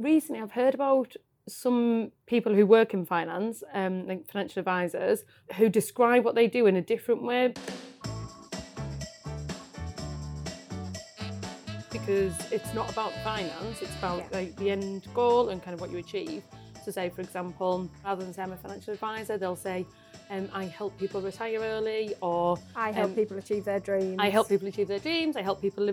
recently I've heard about some people who work in finance, like financial advisors, who describe what they do in a different way. Because it's not about finance, it's about like the end goal and kind of what you achieve. So say, for example, rather than say I'm a financial advisor, they'll say, I help people retire early, or I help people achieve their dreams. I help people live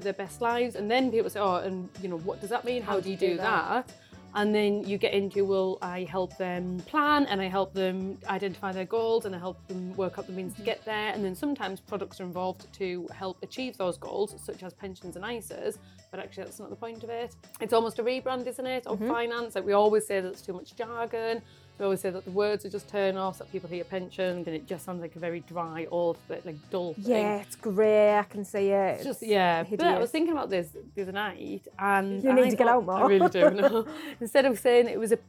their best lives. And then people say, oh, and you know, what does that mean? How do you do that? And then you get into, well, I help them plan and I help them identify their goals and I help them work out the means to get there. And then sometimes products are involved to help achieve those goals, such as pensions and ISAs, but actually that's not the point of it. It's almost a rebrand, isn't it, of finance? Like we always say that's too much jargon. We always say that the words are just turn-offs, that people hear pensions and it just sounds like a very dry, old, like dull thing. Yeah, it's grey, I can see it. It's just, yeah, hideous. But I was thinking about this the other night and you need to get out more. I really do, no. Instead of saying it was a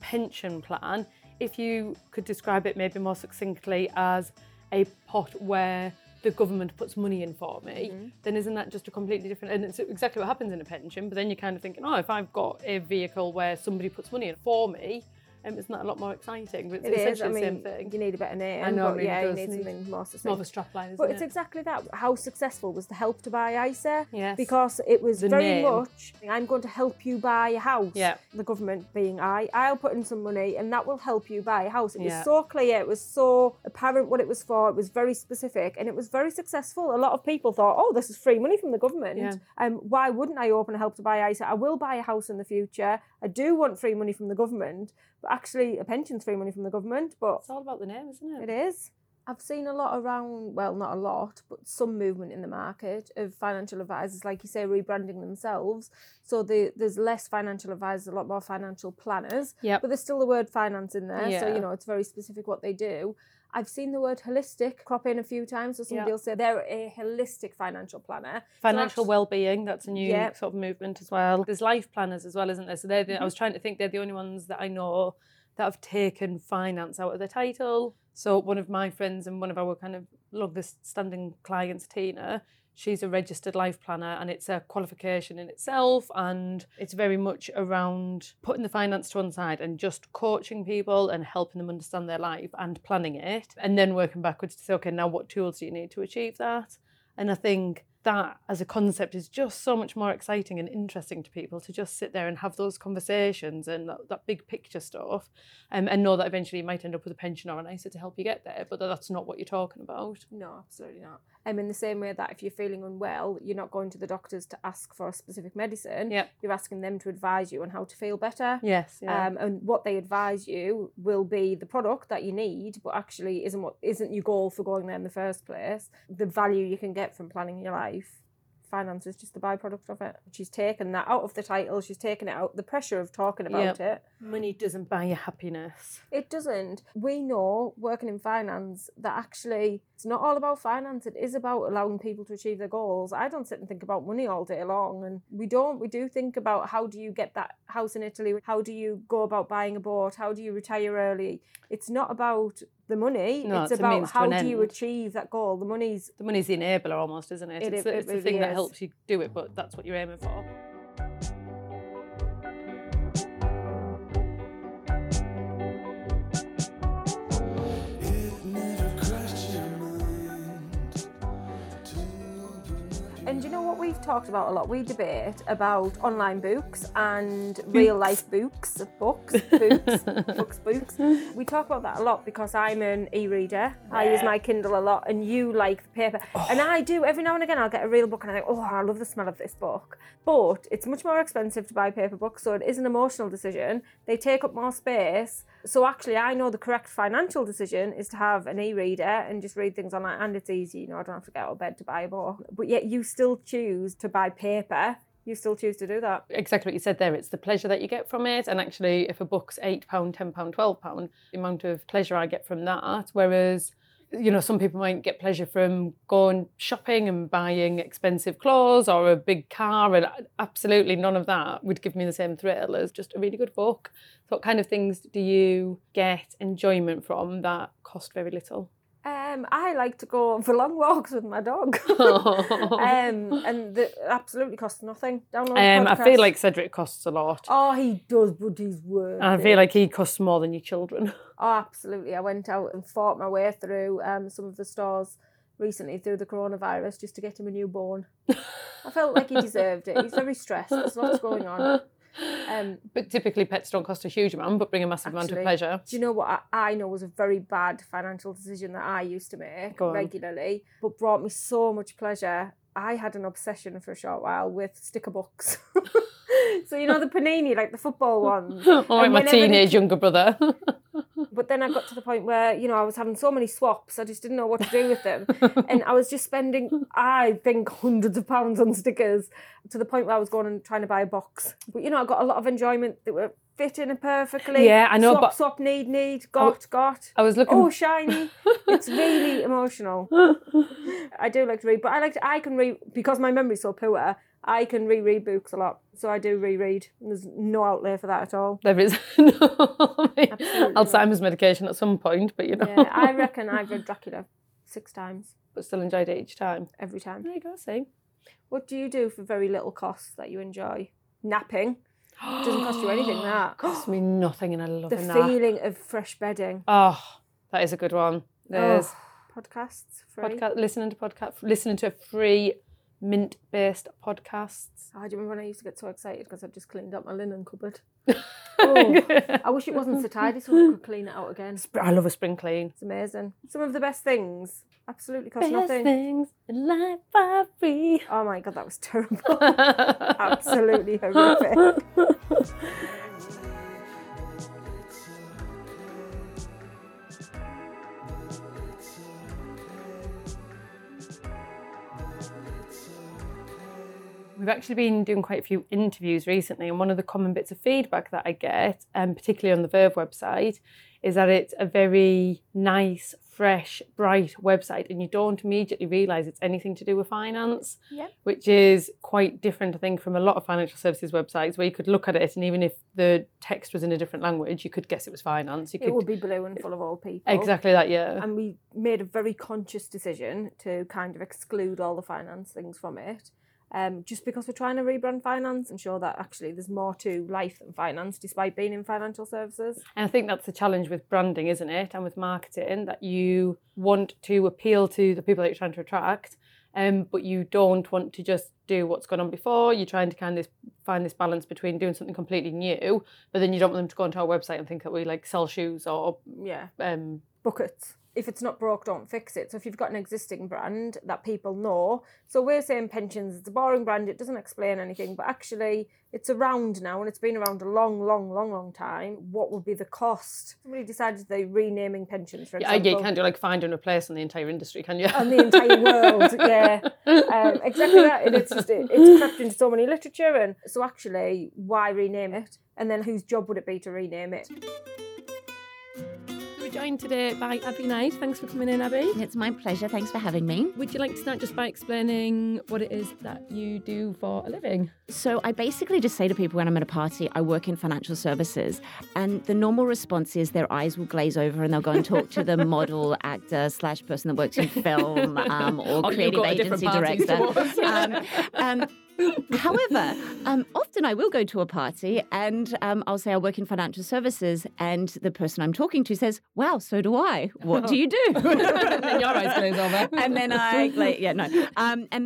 pension plan, if you could describe it maybe more succinctly as a pot where the government puts money in for me, then isn't that just a completely different... And it's exactly what happens in a pension, but then you're kind of thinking, oh, if I've got a vehicle where somebody puts money in for me, it's not a lot more exciting, but it's essentially the same thing. You need a better name. I know, but really does. You need something more succinct. More of a strapline, isn't it? But it's exactly that. How successful was the Help to Buy ISA? Yes. Because it was the very name. Much, I'm going to help you buy a house. Yeah. The government being I'll put in some money and that will help you buy a house. It was so clear, it was so apparent what it was for, it was very specific and it was very successful. A lot of people thought, oh, this is free money from the government. Yeah. Why wouldn't I open a Help to Buy ISA? I will buy a house in the future. I do want free money from the government. But actually, a pension's free money from the government, but... It's all about the name, isn't it? It is. I've seen a lot around, well, not a lot, but some movement in the market of financial advisors, like you say, rebranding themselves. So there's less financial advisors, a lot more financial planners. Yep. But there's still the word finance in there, so, you know, it's very specific what they do. I've seen the word holistic crop in a few times, so somebody will say they're a holistic financial planner. Financial well-being, that's a new sort of movement as well. There's life planners as well, isn't there? So they're I was trying to think they're the only ones that I know that have taken finance out of the title. So one of my friends and one of our kind of longest-standing clients, Tina, she's a registered life planner and it's a qualification in itself, and it's very much around putting the finance to one side and just coaching people and helping them understand their life and planning it and then working backwards to say, okay, now what tools do you need to achieve that? And I think that as a concept is just so much more exciting and interesting to people to just sit there and have those conversations and that big picture stuff and know that eventually you might end up with a pension or an ISA to help you get there, but that's not what you're talking about. No, absolutely not. In the same way that if you're feeling unwell, you're not going to the doctors to ask for a specific medicine. Yep. You're asking them to advise you on how to feel better. Yes. Yeah. And what they advise you will be the product that you need, but actually isn't your goal for going there in the first place. The value you can get from planning your life, finance is just the byproduct of it. She's taken that out of the title. She's taken it out the pressure of talking about it. Money doesn't buy you happiness. It doesn't. We know, working in finance, that actually it's not all about finance. It is about allowing people to achieve their goals. I don't sit and think about money all day long, and we do think about how do you get that house in Italy? How do you go about buying a boat? How do you retire early? It's not about the money. No, it's about how do you achieve that goal. The money's the enabler almost, isn't it? It's the thing that helps you do it, but that's what you're aiming for. And you know what we've talked about a lot? We debate about online books and real life books. We talk about that a lot because I'm an e-reader. Yeah. I use my Kindle a lot, and you like the paper. Oh. And I do. Every now and again, I'll get a real book and I think, oh, I love the smell of this book. But it's much more expensive to buy paper books, so it is an emotional decision. They take up more space. So actually, I know the correct financial decision is to have an e-reader and just read things online. And it's easy, I don't have to get out of bed to buy a book. But yet you still choose to buy paper. You still choose to do that. Exactly what you said there. It's the pleasure that you get from it. And actually, if a book's £8, £10, £12, the amount of pleasure I get from that. Whereas, some people might get pleasure from going shopping and buying expensive clothes or a big car, and absolutely none of that would give me the same thrill as just a really good book. So what kind of things do you get enjoyment from that cost very little? I like to go for long walks with my dog. And it absolutely costs nothing. Download the podcast. I feel like Cedric costs a lot. Oh, he does, but he's worth it. I feel like he costs more than your children. Oh, absolutely. I went out and fought my way through some of the stores recently through the coronavirus just to get him a newborn. I felt like he deserved it. He's very stressed. There's lots going on. But typically pets don't cost a huge amount but bring a massive amount of pleasure. Do you know what I know was a very bad financial decision that I used to make regularly but brought me so much pleasure? I had an obsession for a short while with sticker books. So you know the panini, like the football ones. Like my teenage younger brother. But then I got to the point where, you know, I was having so many swaps, I just didn't know what to do with them. And I was just spending, I think, hundreds of pounds on stickers to the point where I was going and trying to buy a box. But, you know, I got a lot of enjoyment that were fitting it perfectly. Yeah, I know. Swap, but swap, need, got. I was looking. Oh, shiny. It's really emotional. I do like to read, but because my memory's so poor, I can reread books a lot, so I do reread. There's no outlay for that at all. There is no. Alzheimer's medication at some point, but you know. Yeah, I reckon I've read Dracula 6 times. But still enjoyed it each time? Every time. There you go, see. What do you do for very little costs that you enjoy? Napping. It doesn't cost you anything, that. It costs me nothing and I love a nap. The feeling of fresh bedding. Oh, that is a good one. There's podcasts, free. Listening to a free mint-based podcasts. Oh, do you remember when I used to get so excited because I've just cleaned up my linen cupboard? I wish it wasn't so tidy so I could clean it out again. I love a spring clean. It's amazing. Some of the best things absolutely cost nothing. Best things in life are free. Oh my God, that was terrible. Absolutely horrific. We've actually been doing quite a few interviews recently, and one of the common bits of feedback that I get, particularly on the Verve website, is that it's a very nice, fresh, bright website, and you don't immediately realise it's anything to do with finance, which is quite different, I think, from a lot of financial services websites where you could look at it and even if the text was in a different language, you could guess it was finance. It would be blue and full of old people. Exactly that, yeah. And we made a very conscious decision to kind of exclude all the finance things from it. Just because we're trying to rebrand finance and show that actually there's more to life than finance despite being in financial services. And I think that's the challenge with branding, isn't it? And with marketing, that you want to appeal to the people that you're trying to attract, but you don't want to just do what's gone on before. You're trying to kind of find this balance between doing something completely new, but then you don't want them to go onto our website and think that we like sell shoes or buckets. If it's not broke, don't fix it. So if you've got an existing brand that people know, so we're saying pensions, it's a boring brand, it doesn't explain anything, but actually it's around now and it's been around a long, long, long, long time. What would be the cost? Somebody decided they're renaming pensions, for example. Yeah, you can't do like find and replace on the entire industry, can you? On the entire world, yeah. Exactly that. And it's just, it's crept into so many literature. And so actually, why rename it? And then whose job would it be to rename it? We're joined today by Abby Knight. Thanks for coming in, Abby. It's my pleasure. Thanks for having me. Would you like to start just by explaining what it is that you do for a living? So I basically just say to people when I'm at a party, I work in financial services. And the normal response is their eyes will glaze over and they'll go and talk to the model, actor / person that works in film or creative agency director. However, often I will go to a party and I'll say I work in financial services and the person I'm talking to says, wow, so do I. What do you do? And then your eyes glaze over. And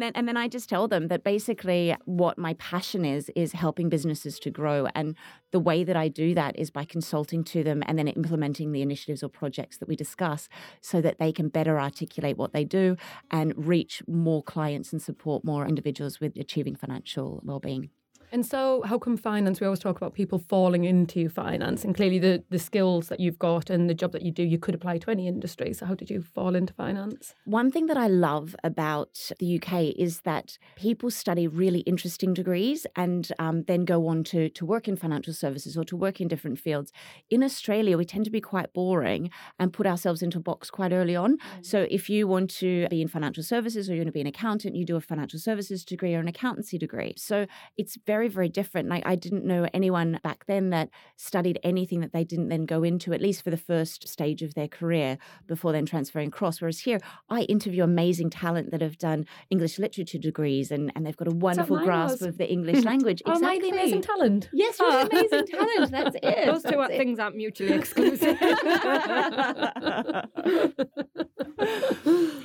then I just tell them that basically what my passion is helping businesses to grow. And the way that I do that is by consulting to them and then implementing the initiatives or projects that we discuss so that they can better articulate what they do and reach more clients and support more individuals with achieving financial well-being. And so how come finance? We always talk about people falling into finance, and clearly the skills that you've got and the job that you do, you could apply to any industry. So how did you fall into finance? One thing that I love about the UK is that people study really interesting degrees and then go on to work in financial services or to work in different fields. In Australia, we tend to be quite boring and put ourselves into a box quite early on. So if you want to be in financial services or you want to be an accountant, you do a financial services degree or an accountancy degree. So it's very very, very different. Like, I didn't know anyone back then that studied anything that they didn't then go into, at least for the first stage of their career, before then transferring across. Whereas here, I interview amazing talent that have done English literature degrees and they've got a wonderful grasp of the English language. Oh, exactly. My amazing talent. Yes, really amazing talent. That's it. Those two things aren't mutually exclusive.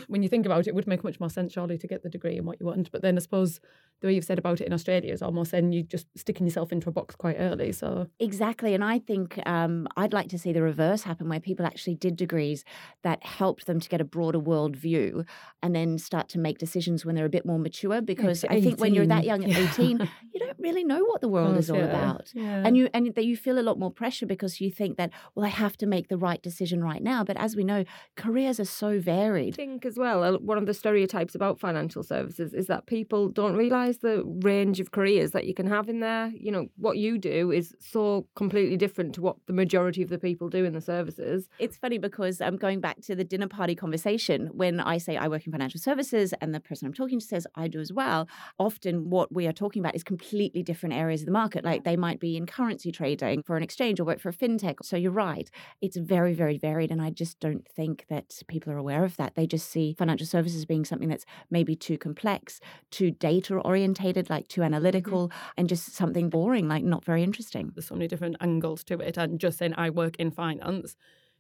When you think about it, it would make much more sense, surely, to get the degree in what you want. But then I suppose the way you've said about it in Australia is almost then you're just sticking yourself into a box quite early. So exactly. And I think I'd like to see the reverse happen, where people actually did degrees that helped them to get a broader world view and then start to make decisions when they're a bit more mature. Because I think when you're that young at 18, you don't really know what the world is all about. Yeah. And you feel a lot more pressure because you think that, well, I have to make the right decision right now. But as we know, careers are so varied. I think as well, one of the stereotypes about financial services is that people don't realise the range of careers that you can have in there. You know, what you do is so completely different to what the majority of the people do in the services. It's funny because I'm going back to the dinner party conversation. When I say I work in financial services and the person I'm talking to says I do as well, often what we are talking about is completely different areas of the market. Like, they might be in currency trading for an exchange or work for a fintech. So you're right. It's very, very varied. And I just don't think that people are aware of that. They just see financial services being something that's maybe too complex, too data orientated, like too analytical, and just something boring, like not very interesting. There's so many different angles to it. And just saying I work in finance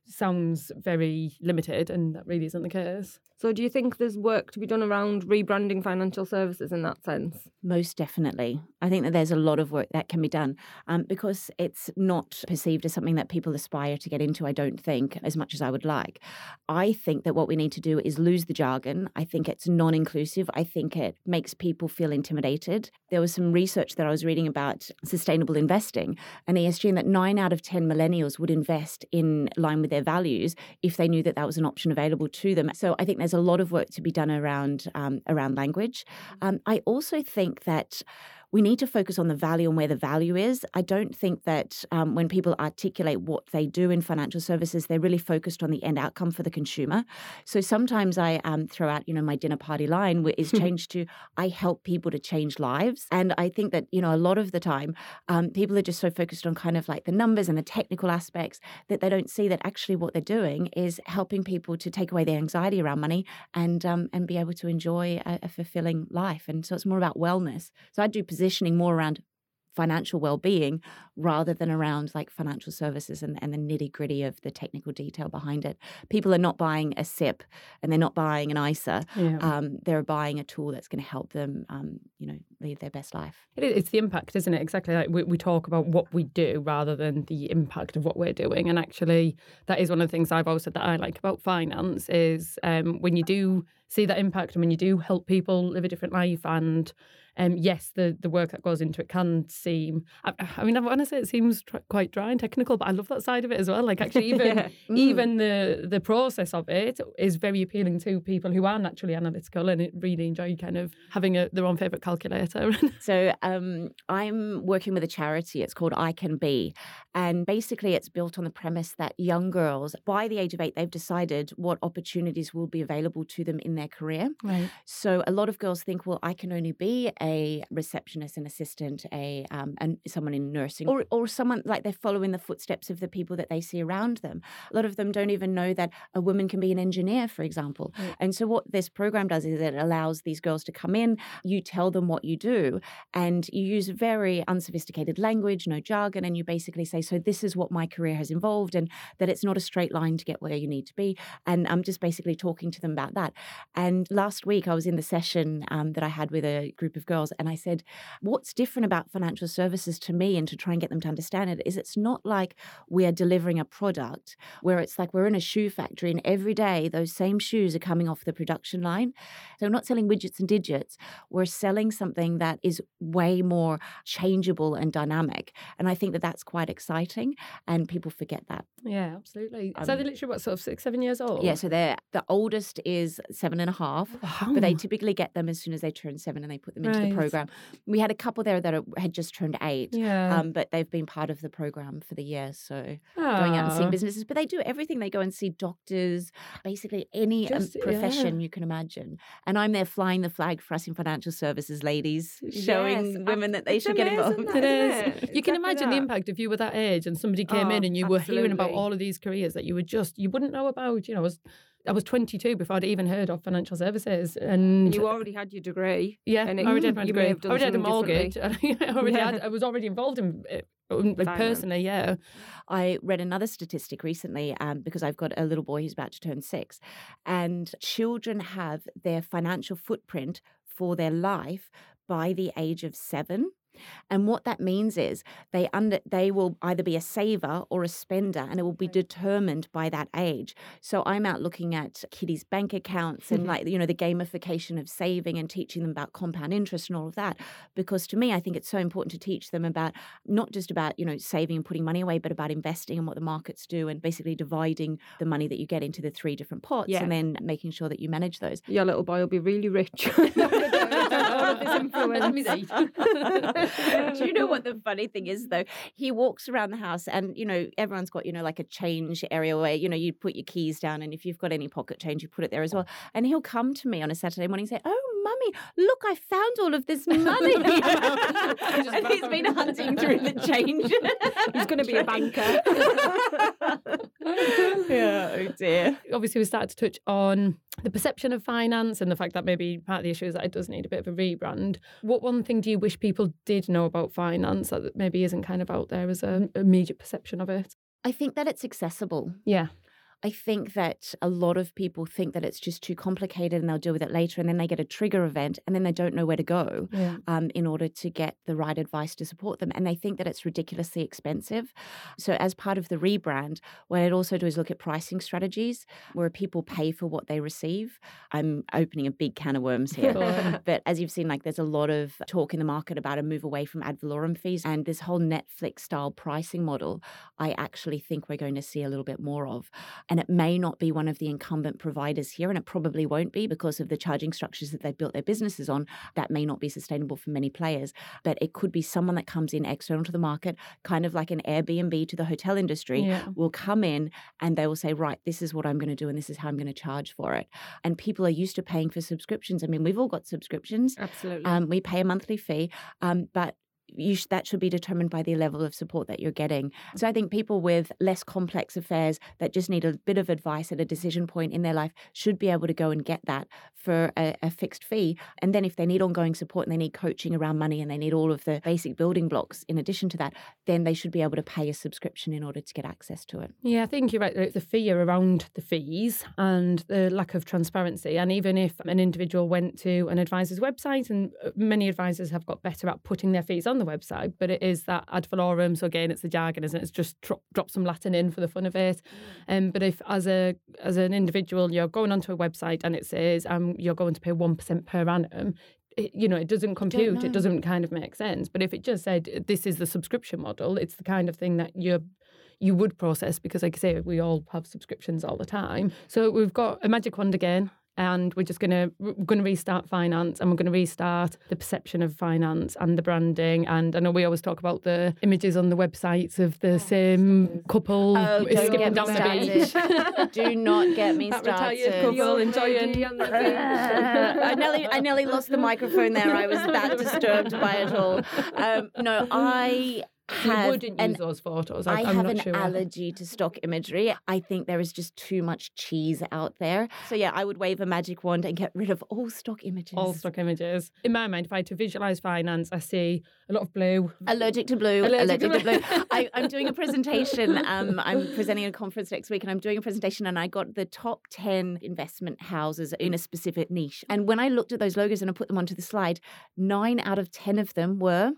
sounds very limited, and that really isn't the case. So do you think there's work to be done around rebranding financial services in that sense? Most definitely. I think that there's a lot of work that can be done because it's not perceived as something that people aspire to get into, I don't think, as much as I would like. I think that what we need to do is lose the jargon. I think it's non-inclusive. I think it makes people feel intimidated. There was some research that I was reading about sustainable investing and ESG, and that 9 out of 10 millennials would invest in line with their values if they knew that that was an option available to them. So I think there's a lot of work to be done around language. I also think that we need to focus on the value and where the value is. I don't think that when people articulate what they do in financial services, they're really focused on the end outcome for the consumer. So sometimes I throw out, my dinner party line is changed to, I help people to change lives. And I think that, a lot of the time, people are just so focused on kind of like the numbers and the technical aspects that they don't see that actually what they're doing is helping people to take away their anxiety around money and be able to enjoy a fulfilling life. And so it's more about wellness. So I do positioning more around financial well-being rather than around like financial services and the nitty-gritty of the technical detail behind it. People are not buying a SIP and they're not buying an ISA. Yeah. They're buying a tool that's going to help them, lead their best life. It's the impact, isn't it? Exactly. Like we talk about what we do rather than the impact of what we're doing. And actually, that is one of the things I've always said that I like about finance is when you do see that impact and when you do help people live a different life and yes, the work that goes into it can seem, I want to say it seems quite dry and technical, but I love that side of it as well. Like actually even the process of it is very appealing to people who are naturally analytical and really enjoy kind of having their own favourite calculator. So I'm working with a charity. It's called I Can Be. And basically it's built on the premise that young girls, by the age of 8, they've decided what opportunities will be available to them in their career. Right. So a lot of girls think, well, I can only be a receptionist, an assistant, and someone in nursing, or someone like they're following the footsteps of the people that they see around them. A lot of them don't even know that a woman can be an engineer, for example. Right. And so what this program does is it allows these girls to come in, you tell them what you do, and you use very unsophisticated language, no jargon, and you basically say, so this is what my career has involved, and that it's not a straight line to get where you need to be. And I'm just basically talking to them about that. And last week I was in the session that I had with a group of girls, and I said, what's different about financial services to me, and to try and get them to understand it, is it's not like we are delivering a product where it's like we're in a shoe factory and every day those same shoes are coming off the production line. So we're not selling widgets and digits. We're selling something that is way more changeable and dynamic. And I think that that's quite exciting, and people forget that. Yeah, absolutely. So they're literally, what, sort of 6, 7 years old? Yeah, so the oldest is 7.5. Wow. But they typically get them as soon as they turn 7 and they put them into the program. We had a couple there that had just turned 8, but they've been part of the program for the year. So going out and seeing businesses. But they do everything. They go and see doctors, basically any profession you can imagine. And I'm there flying the flag for us in financial services, ladies, showing women that they should get involved. It is. You can imagine the impact if you were that age and somebody came in and you were hearing about all of these careers that you were just, you wouldn't know about. You know, I was 22 before I'd even heard of financial services. And you already had your degree. Yeah, and I already had my degree. I already had a mortgage. I was already involved in it. Personally, yeah. I read another statistic recently because I've got a little boy who's about to turn 6, and children have their financial footprint for their life by the age of 7. And what that means is they will either be a saver or a spender, and it will be determined by that age. So I'm out looking at kiddies' bank accounts and the gamification of saving and teaching them about compound interest and all of that. Because to me, I think it's so important to teach them about not just about, saving and putting money away, but about investing and what the markets do, and basically dividing the money that you get into the 3 different pots and then making sure that you manage those. Your little boy will be really rich. Do you know what the funny thing is, though? He walks around the house and, everyone's got, like a change area where, you put your keys down, and if you've got any pocket change, you put it there as well. And he'll come to me on a Saturday morning and say, "Oh, Mummy, look, I found all of this money." And he's been hunting through the change. He's going to be a banker. Oh dear. Obviously, we started to touch on the perception of finance and the fact that maybe part of the issue is that it does need a bit of a rebrand. What one thing do you wish people did know about finance that maybe isn't kind of out there as an immediate perception of it? I think that it's accessible. Yeah. I think that a lot of people think that it's just too complicated and they'll deal with it later, and then they get a trigger event and then they don't know where to go in order to get the right advice to support them. And they think that it's ridiculously expensive. So as part of the rebrand, what I'd also do is look at pricing strategies where people pay for what they receive. I'm opening a big can of worms here. But as you've seen, there's a lot of talk in the market about a move away from ad valorem fees, and this whole Netflix-style pricing model I actually think we're going to see a little bit more of. And it may not be one of the incumbent providers here, and it probably won't be because of the charging structures that they've built their businesses on. That may not be sustainable for many players, but it could be someone that comes in external to the market, kind of like an Airbnb to the hotel industry, will come in and they will say, right, this is what I'm going to do and this is how I'm going to charge for it. And people are used to paying for subscriptions. I mean, we've all got subscriptions. Absolutely. We pay a monthly fee, but that should be determined by the level of support that you're getting. So I think people with less complex affairs that just need a bit of advice at a decision point in their life should be able to go and get that for a fixed fee. And then if they need ongoing support and they need coaching around money and they need all of the basic building blocks in addition to that, then they should be able to pay a subscription in order to get access to it. Yeah, I think you're right. The fear around the fees and the lack of transparency. And even if an individual went to an advisor's website, and many advisors have got better at putting their fees on the website, but it is that ad valorem. So again, it's the jargon, isn't it? It's just drop some Latin in for the fun of it. But if as an individual you're going onto a website and it says you're going to pay 1% per annum, it doesn't compute. It doesn't kind of make sense. But if it just said this is the subscription model, it's the kind of thing that you would process, because like I say, we all have subscriptions all the time. So we've got a magic wand again. And we're just going to restart finance, and we're going to restart the perception of finance and the branding. And I know we always talk about the images on the websites of the same couple skipping down the beach. Do not get me started. That retired couple enjoying on the beach. I nearly lost the microphone there. I was that disturbed by it all. You wouldn't use those photos. I'm not sure. Allergy to stock imagery. I think there is just too much cheese out there. So yeah, I would wave a magic wand and get rid of all stock images. In my mind, if I had to visualise finance, I see a lot of blue. Allergic to blue. I'm doing a presentation. I'm presenting at a conference next week, and I'm doing a presentation, and I got the top 10 investment houses in a specific niche. And when I looked at those logos and I put them onto the slide, 9 out of 10 of them were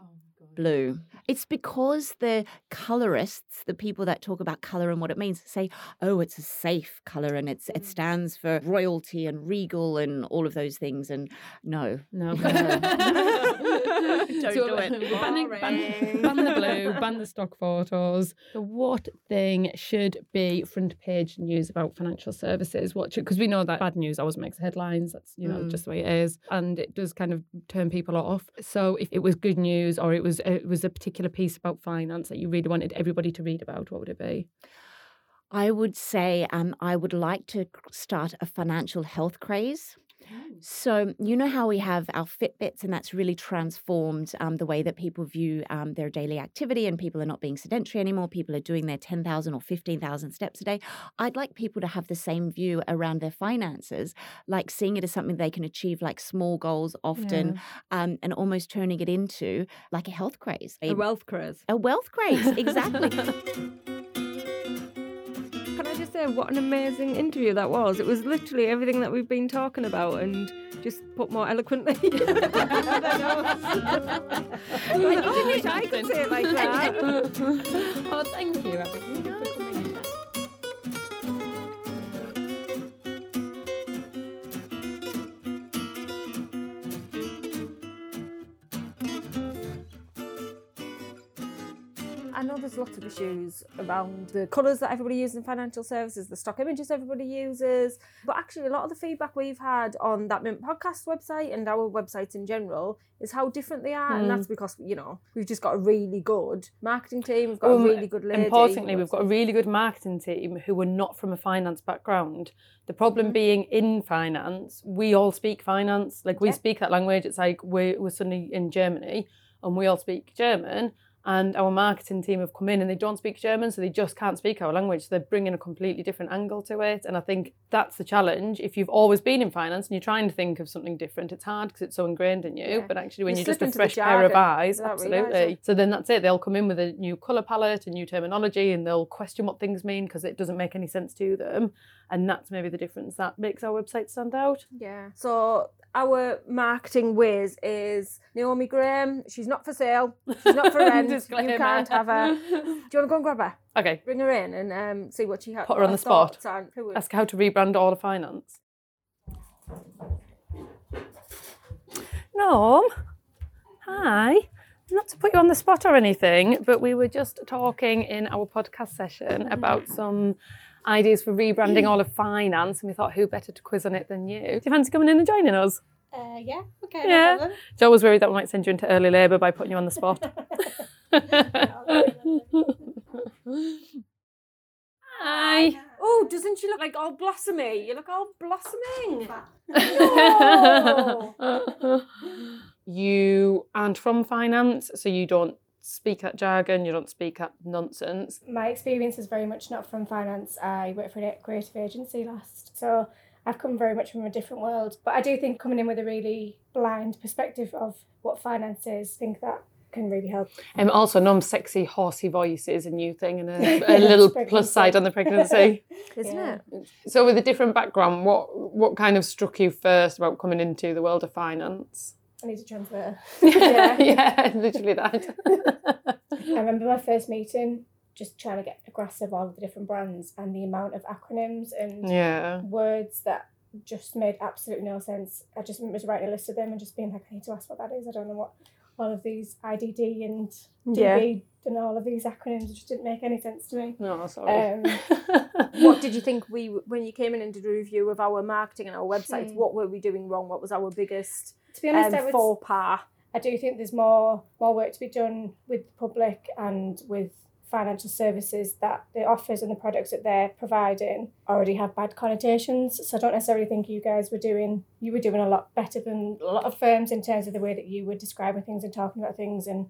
blue. It's because the colorists, the people that talk about color and what it means, say, oh, it's a safe color and it stands for royalty and regal and all of those things. And no. Don't do it. Ban the blue, ban the stock photos. So what thing should be front page news about financial services? Because we know that bad news always makes headlines. That's just the way it is. And it does kind of turn people off. So if it was good news or it was a particular piece about finance that you really wanted everybody to read about, what would it be? I would say I would like to start a financial health craze. So you know how we have our Fitbits, and that's really transformed the way that people view their daily activity, and people are not being sedentary anymore. People are doing their 10,000 or 15,000 steps a day. I'd like people to have the same view around their finances, like seeing it as something they can achieve, like small goals often, and almost turning it into like a health craze. A wealth craze. A wealth craze, exactly. Can I just say what an amazing interview that was? It was literally everything that we've been talking about and just put more eloquently. I could say it like that. Oh, thank you, Abby. I know there's lots of issues around the colours that everybody uses in financial services, the stock images everybody uses, but actually a lot of the feedback we've had on that Mint Podcast website and our websites in general is how different they are, and that's because, we've just got a really good marketing team, we've got a really good lady. Importantly, we've got a really good marketing team who are not from a finance background. The problem being in finance, we all speak finance, we speak that language. It's like we're suddenly in Germany and we all speak German. And our marketing team have come in and they don't speak German, so they just can't speak our language. So they're bringing a completely different angle to it. And I think that's the challenge. If you've always been in finance and you're trying to think of something different, it's hard because it's so ingrained in you. Yeah. But actually when you're just a fresh pair of eyes, absolutely. So then that's it. They'll come in with a new colour palette and new terminology and they'll question what things mean because it doesn't make any sense to them. And that's maybe the difference that makes our website stand out. Yeah. So our marketing whiz is Naomi Graham. She's not for sale. She's not for rent. You can't have her. Do you want to go and grab her? Okay. Bring her in and see what she has. Put her on the spot. Ask how to rebrand all of finance. Norm, hi. Not to put you on the spot or anything, but we were just talking in our podcast session about some ideas for rebranding all of finance, and we thought who better to quiz on it than you. Do you fancy coming in and joining us? Yeah, okay. Yeah. Jo was worried that we might send you into early labour by putting you on the spot. Hi. Oh, doesn't she look like all blossomy? You look all blossoming. No. You aren't from finance, so you don't speak that jargon, you don't speak that nonsense. My experience is very much not from finance. I worked for a creative agency last, so I've come very much from a different world. But I do think coming in with a really blind perspective of what finance is, I think that can really help. And also, sexy, horsey voice is a new thing and a little plus side on the pregnancy. Isn't it? So with a different background, what kind of struck you first about coming into the world of finance? I need to transfer. Yeah, literally that. I remember my first meeting, just trying to get a grasp of all of the different brands and the amount of acronyms and words that just made absolutely no sense. I just was writing a list of them and just being like, I need to ask what that is. I don't know what all of these IDD and DB and all of these acronyms just didn't make any sense to me. No, sorry. What did you think when you came in and did a review of our marketing and our websites, what were we doing wrong? What was our biggest... To be honest, faux pas. I do think there's more work to be done with the public and with financial services, that the offers and the products that they're providing already have bad connotations. So I don't necessarily think you were doing a lot better than a lot of firms in terms of the way that you were describing things and talking about things and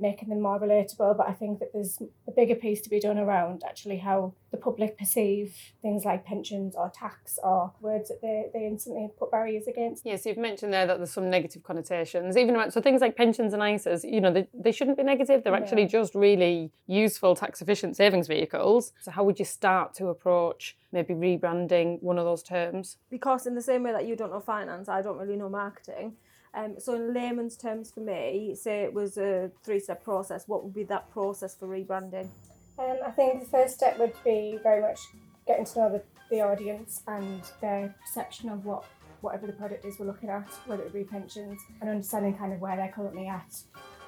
making them more relatable. But I think that there's a bigger piece to be done around actually how the public perceive things like pensions or tax or words that they instantly put barriers against. Yes, you've mentioned there that there's some negative connotations, even about things like pensions and ISAs. They shouldn't be negative. They're actually just really useful tax-efficient savings vehicles. So how would you start to approach maybe rebranding one of those terms? Because in the same way that you don't know finance, I don't really know marketing. So in layman's terms for me, say it was a 3-step process, what would be that process for rebranding? I think the first step would be very much getting to know the audience and their perception of whatever the product is we're looking at, whether it be pensions, and understanding kind of where they're currently at,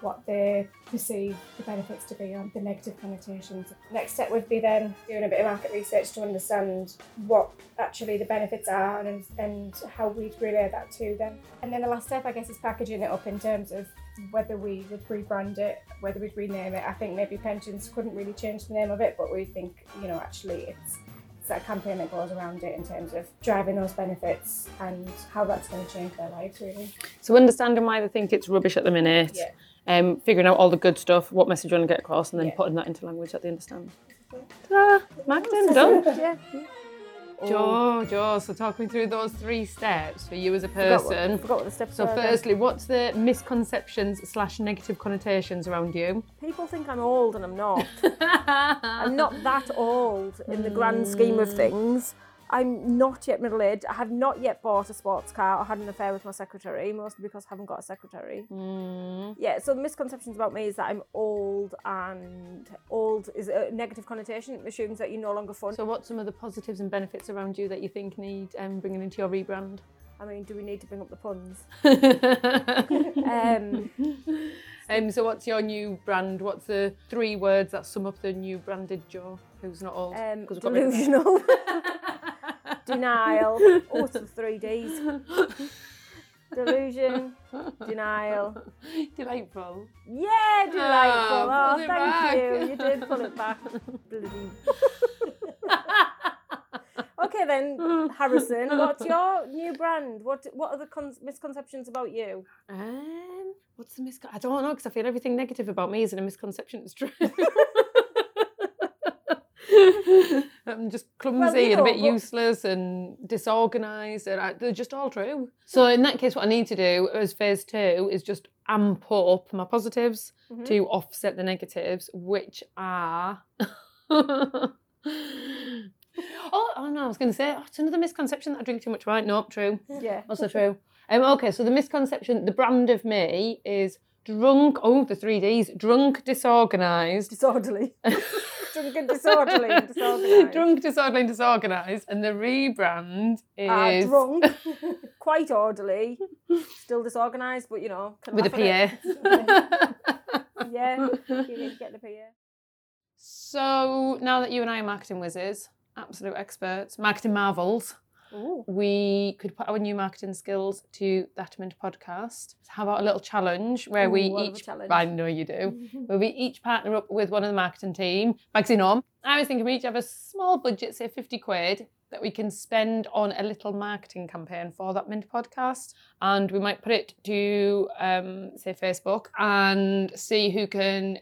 what they perceive the benefits to be on, the negative connotations. Next step would be then doing a bit of market research to understand what actually the benefits are and how we'd relay that to them. And then the last step, I guess, is packaging it up in terms of whether we would rebrand it, whether we'd rename it. I think maybe pensions couldn't really change the name of it, but we think, you know, actually it's that campaign that goes around it in terms of driving those benefits and how that's going to change their lives, really. So understanding why they think it's rubbish at the minute. Yeah. Figuring out all the good stuff, what message you want to get across, and then putting that into language that they understand. Ta-da! Marketing, done! Yeah. Joe, so talk me through those 3 steps for you as a person. Forgot what the steps were. So firstly, what's the misconceptions / negative connotations around you? People think I'm old, and I'm not. I'm not that old in the grand scheme of things. I'm not yet middle-aged. I have not yet bought a sports car or had an affair with my secretary, mostly because I haven't got a secretary. Mm. Yeah, so the misconceptions about me is that I'm old, and old is a negative connotation. It assumes that you're no longer fun. So what's some of the positives and benefits around you that you think need bringing into your rebrand? I mean, do we need to bring up the puns? So what's your new brand? What's the 3 words that sum up the new branded Joe, who's not old? Delusional. Denial. Oh, it's the 3Ds. Delusion. Denial. Delightful. Yeah, delightful. Oh, thank you. You did pull it back. Okay then, Harrison, what's your new brand? What are the misconceptions about you? What's the misconception? I don't know, because I feel everything negative about me isn't a misconception. It's true. I'm just clumsy and a bit useless and disorganised, and they're just all true. So in that case, what I need to do as phase 2 is just amp up my positives to offset the negatives, which are... I was going to say, it's another misconception that I drink too much wine. Nope, true. Yeah. Also true. Okay, so the misconception, the brand of me is drunk, the 3Ds, drunk, disorganised. Disorderly. Drunk and disorderly and disorganised. Drunk, disorderly and disorganised. And the rebrand is... drunk, quite orderly, still disorganised, but, you know... With a PA. Yeah, you need to get the PA. So, now that you and I are marketing whizzes, absolute experts, marketing marvels, we could put our new marketing skills to that Mint podcast. How about a little challenge where I know you do, where we each partner up with one of the marketing team. Magazine on. I was thinking we each have a small budget, say 50 quid, that we can spend on a little marketing campaign for that Mint podcast. And we might put it to, say, Facebook, and see who can,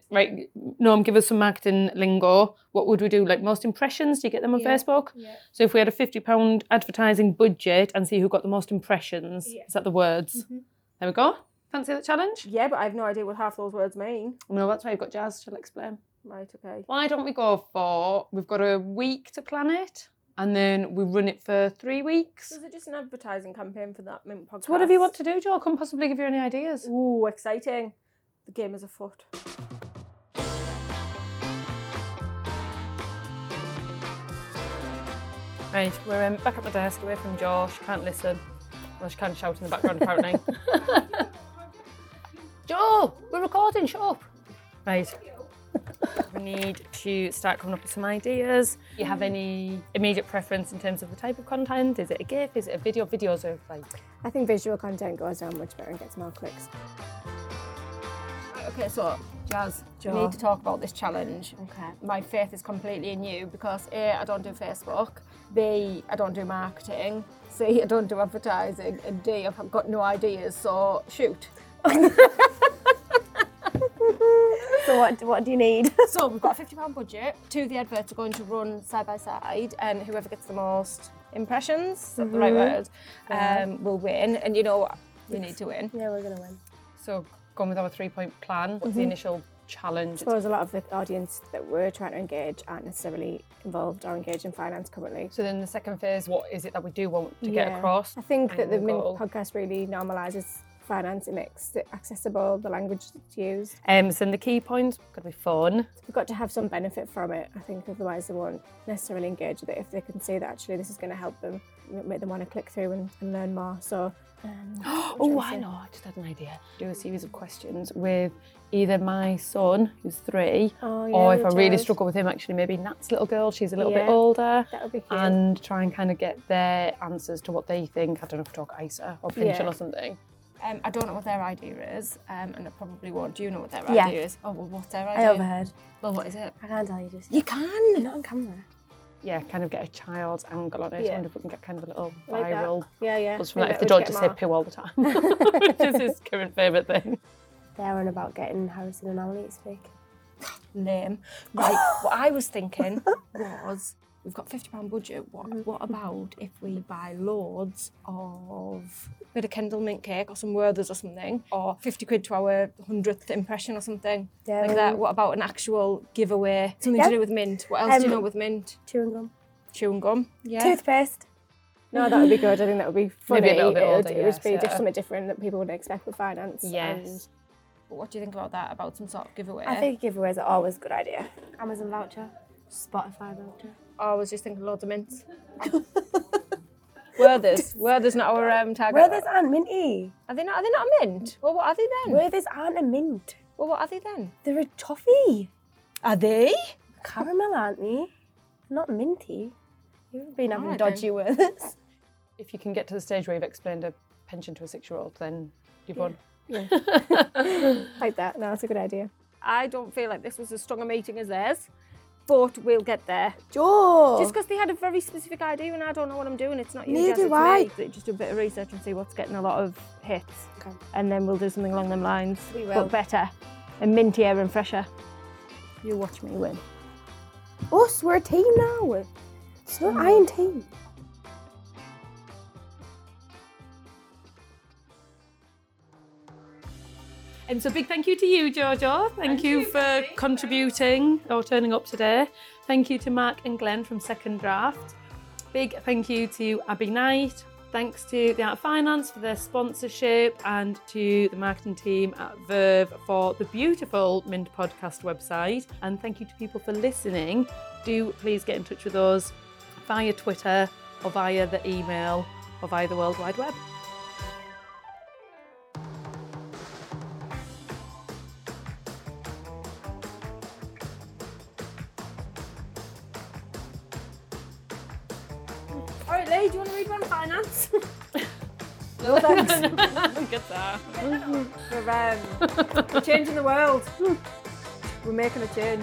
give us some marketing lingo. What would we do? Like, most impressions, do you get them on Facebook? Yeah. So if we had a £50 advertising budget and see who got the most impressions, is that the words? Mm-hmm. There we go. Fancy that challenge? Yeah, but I have no idea what half those words mean. No, that's why you've got Jazz, she'll explain. Right, okay. Why don't we we've got a week to plan it? And then we run it for 3 weeks. Is it just an advertising campaign for that Mint podcast? So whatever you want to do, Joe, I couldn't possibly give you any ideas. Ooh, exciting. The game is afoot. Right, we're back at my desk, away from Joe. She can't listen. Well, she can't shout in the background, apparently. Joe, we're recording, shut up. Right. We need to start coming up with some ideas. Do you have any immediate preference in terms of the type of content? Is it a GIF? Is it a video? Videos are I think visual content goes down much better and gets more clicks. Okay, so Jazz, we need to talk about this challenge. Okay. My faith is completely in you because A, I don't do Facebook, B, I don't do marketing, C, I don't do advertising, and D, I've got no ideas, so shoot. So what do you need? So we've got a £50 budget. 2 of the adverts are going to run side by side, and whoever gets the most impressions, is that the right word, will win. And you know what? We need to win. Yeah, we're going to win. So going with our 3-point plan, what's the initial challenge? I suppose a lot of the audience that we're trying to engage aren't necessarily involved or engaged in finance currently. So then the second phase, what is it that we do want to get across? I think that the Mint podcast really normalises finance, it makes it accessible, the language that's used. So in the key points, got to be fun. We've got to have some benefit from it, I think, otherwise they won't necessarily engage with it if they can see that actually this is going to help them, make them want to click through and learn more. So. Oh, I know, I just had an idea. Do a series of questions with either my son, who's 3, or if I really struggle with him, actually maybe Nat's little girl, she's a little bit older. That would be cute. And try and kind of get their answers to what they think. I don't know if I talk ISA or pension or something. I don't know what their idea is, and I probably won't. Do you know what their idea is? Oh, well, what's their idea? I overheard. Well, what is it? I can't tell you just. You can! You're not on camera. Yeah, kind of get a child's angle on it. I wonder if we can get kind of a little viral. Like buzz from that, if they don't just say poo all the time, which is his current favourite thing. They're on about getting Harrison and Emily to speak. Lame. Right, what I was thinking was, we've got £50 budget, what about if we buy loads of a bit of Kendall mint cake or some Werther's or something, or £50 to our 100th impression or something like that. What about an actual giveaway, something to do with mint? What else do you know with mint? Chewing gum, yeah. Toothpaste. No, that would be good. I think that would be funny. Maybe a little bit older, it would be something different that people wouldn't expect with finance. Yes. And what do you think about that, about some sort of giveaway? I think giveaways are always a good idea. Amazon voucher, Spotify voucher. Oh, I was just thinking loads of mints. Werther's not our tag. Werther's aren't minty. Are they not a mint? Well, what are they then? Werther's aren't a mint. Well, what are they then? They're a toffee. Are they? Caramel, aren't they? Not minty. You've been having dodgy Werther's. If you can get to the stage where you've explained a pension to a 6-year-old, then you've won. Yeah. Like that. No, that's a good idea. I don't feel like this was as strong a meeting as theirs. But we'll get there. Sure. Just because they had a very specific idea and I don't know what I'm doing, it's not you. Neither do I. Just do a bit of research and see what's getting a lot of hits. Okay. And then we'll do something along them lines. We will. But better and mintier and fresher. You watch me win. Us, we're a team now. It's not Iron Team. And so big thank you to you, Jojo. Thank you for contributing or turning up today. Thank you to Mark and Glenn from Second Draft. Big thank you to Abby Knight. Thanks to The Art Finance for their sponsorship and to the marketing team at Verve for the beautiful Mint Podcast website. And thank you to people for listening. Do please get in touch with us via Twitter or via the email or via the World Wide Web. Hey, do you want to read one on finance? No, thanks. Get that. We're changing the world. We're making a change.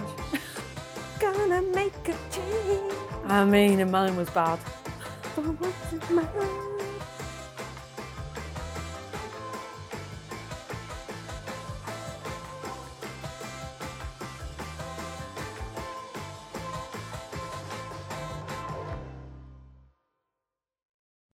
Gonna make a change. I mean, and mine was bad.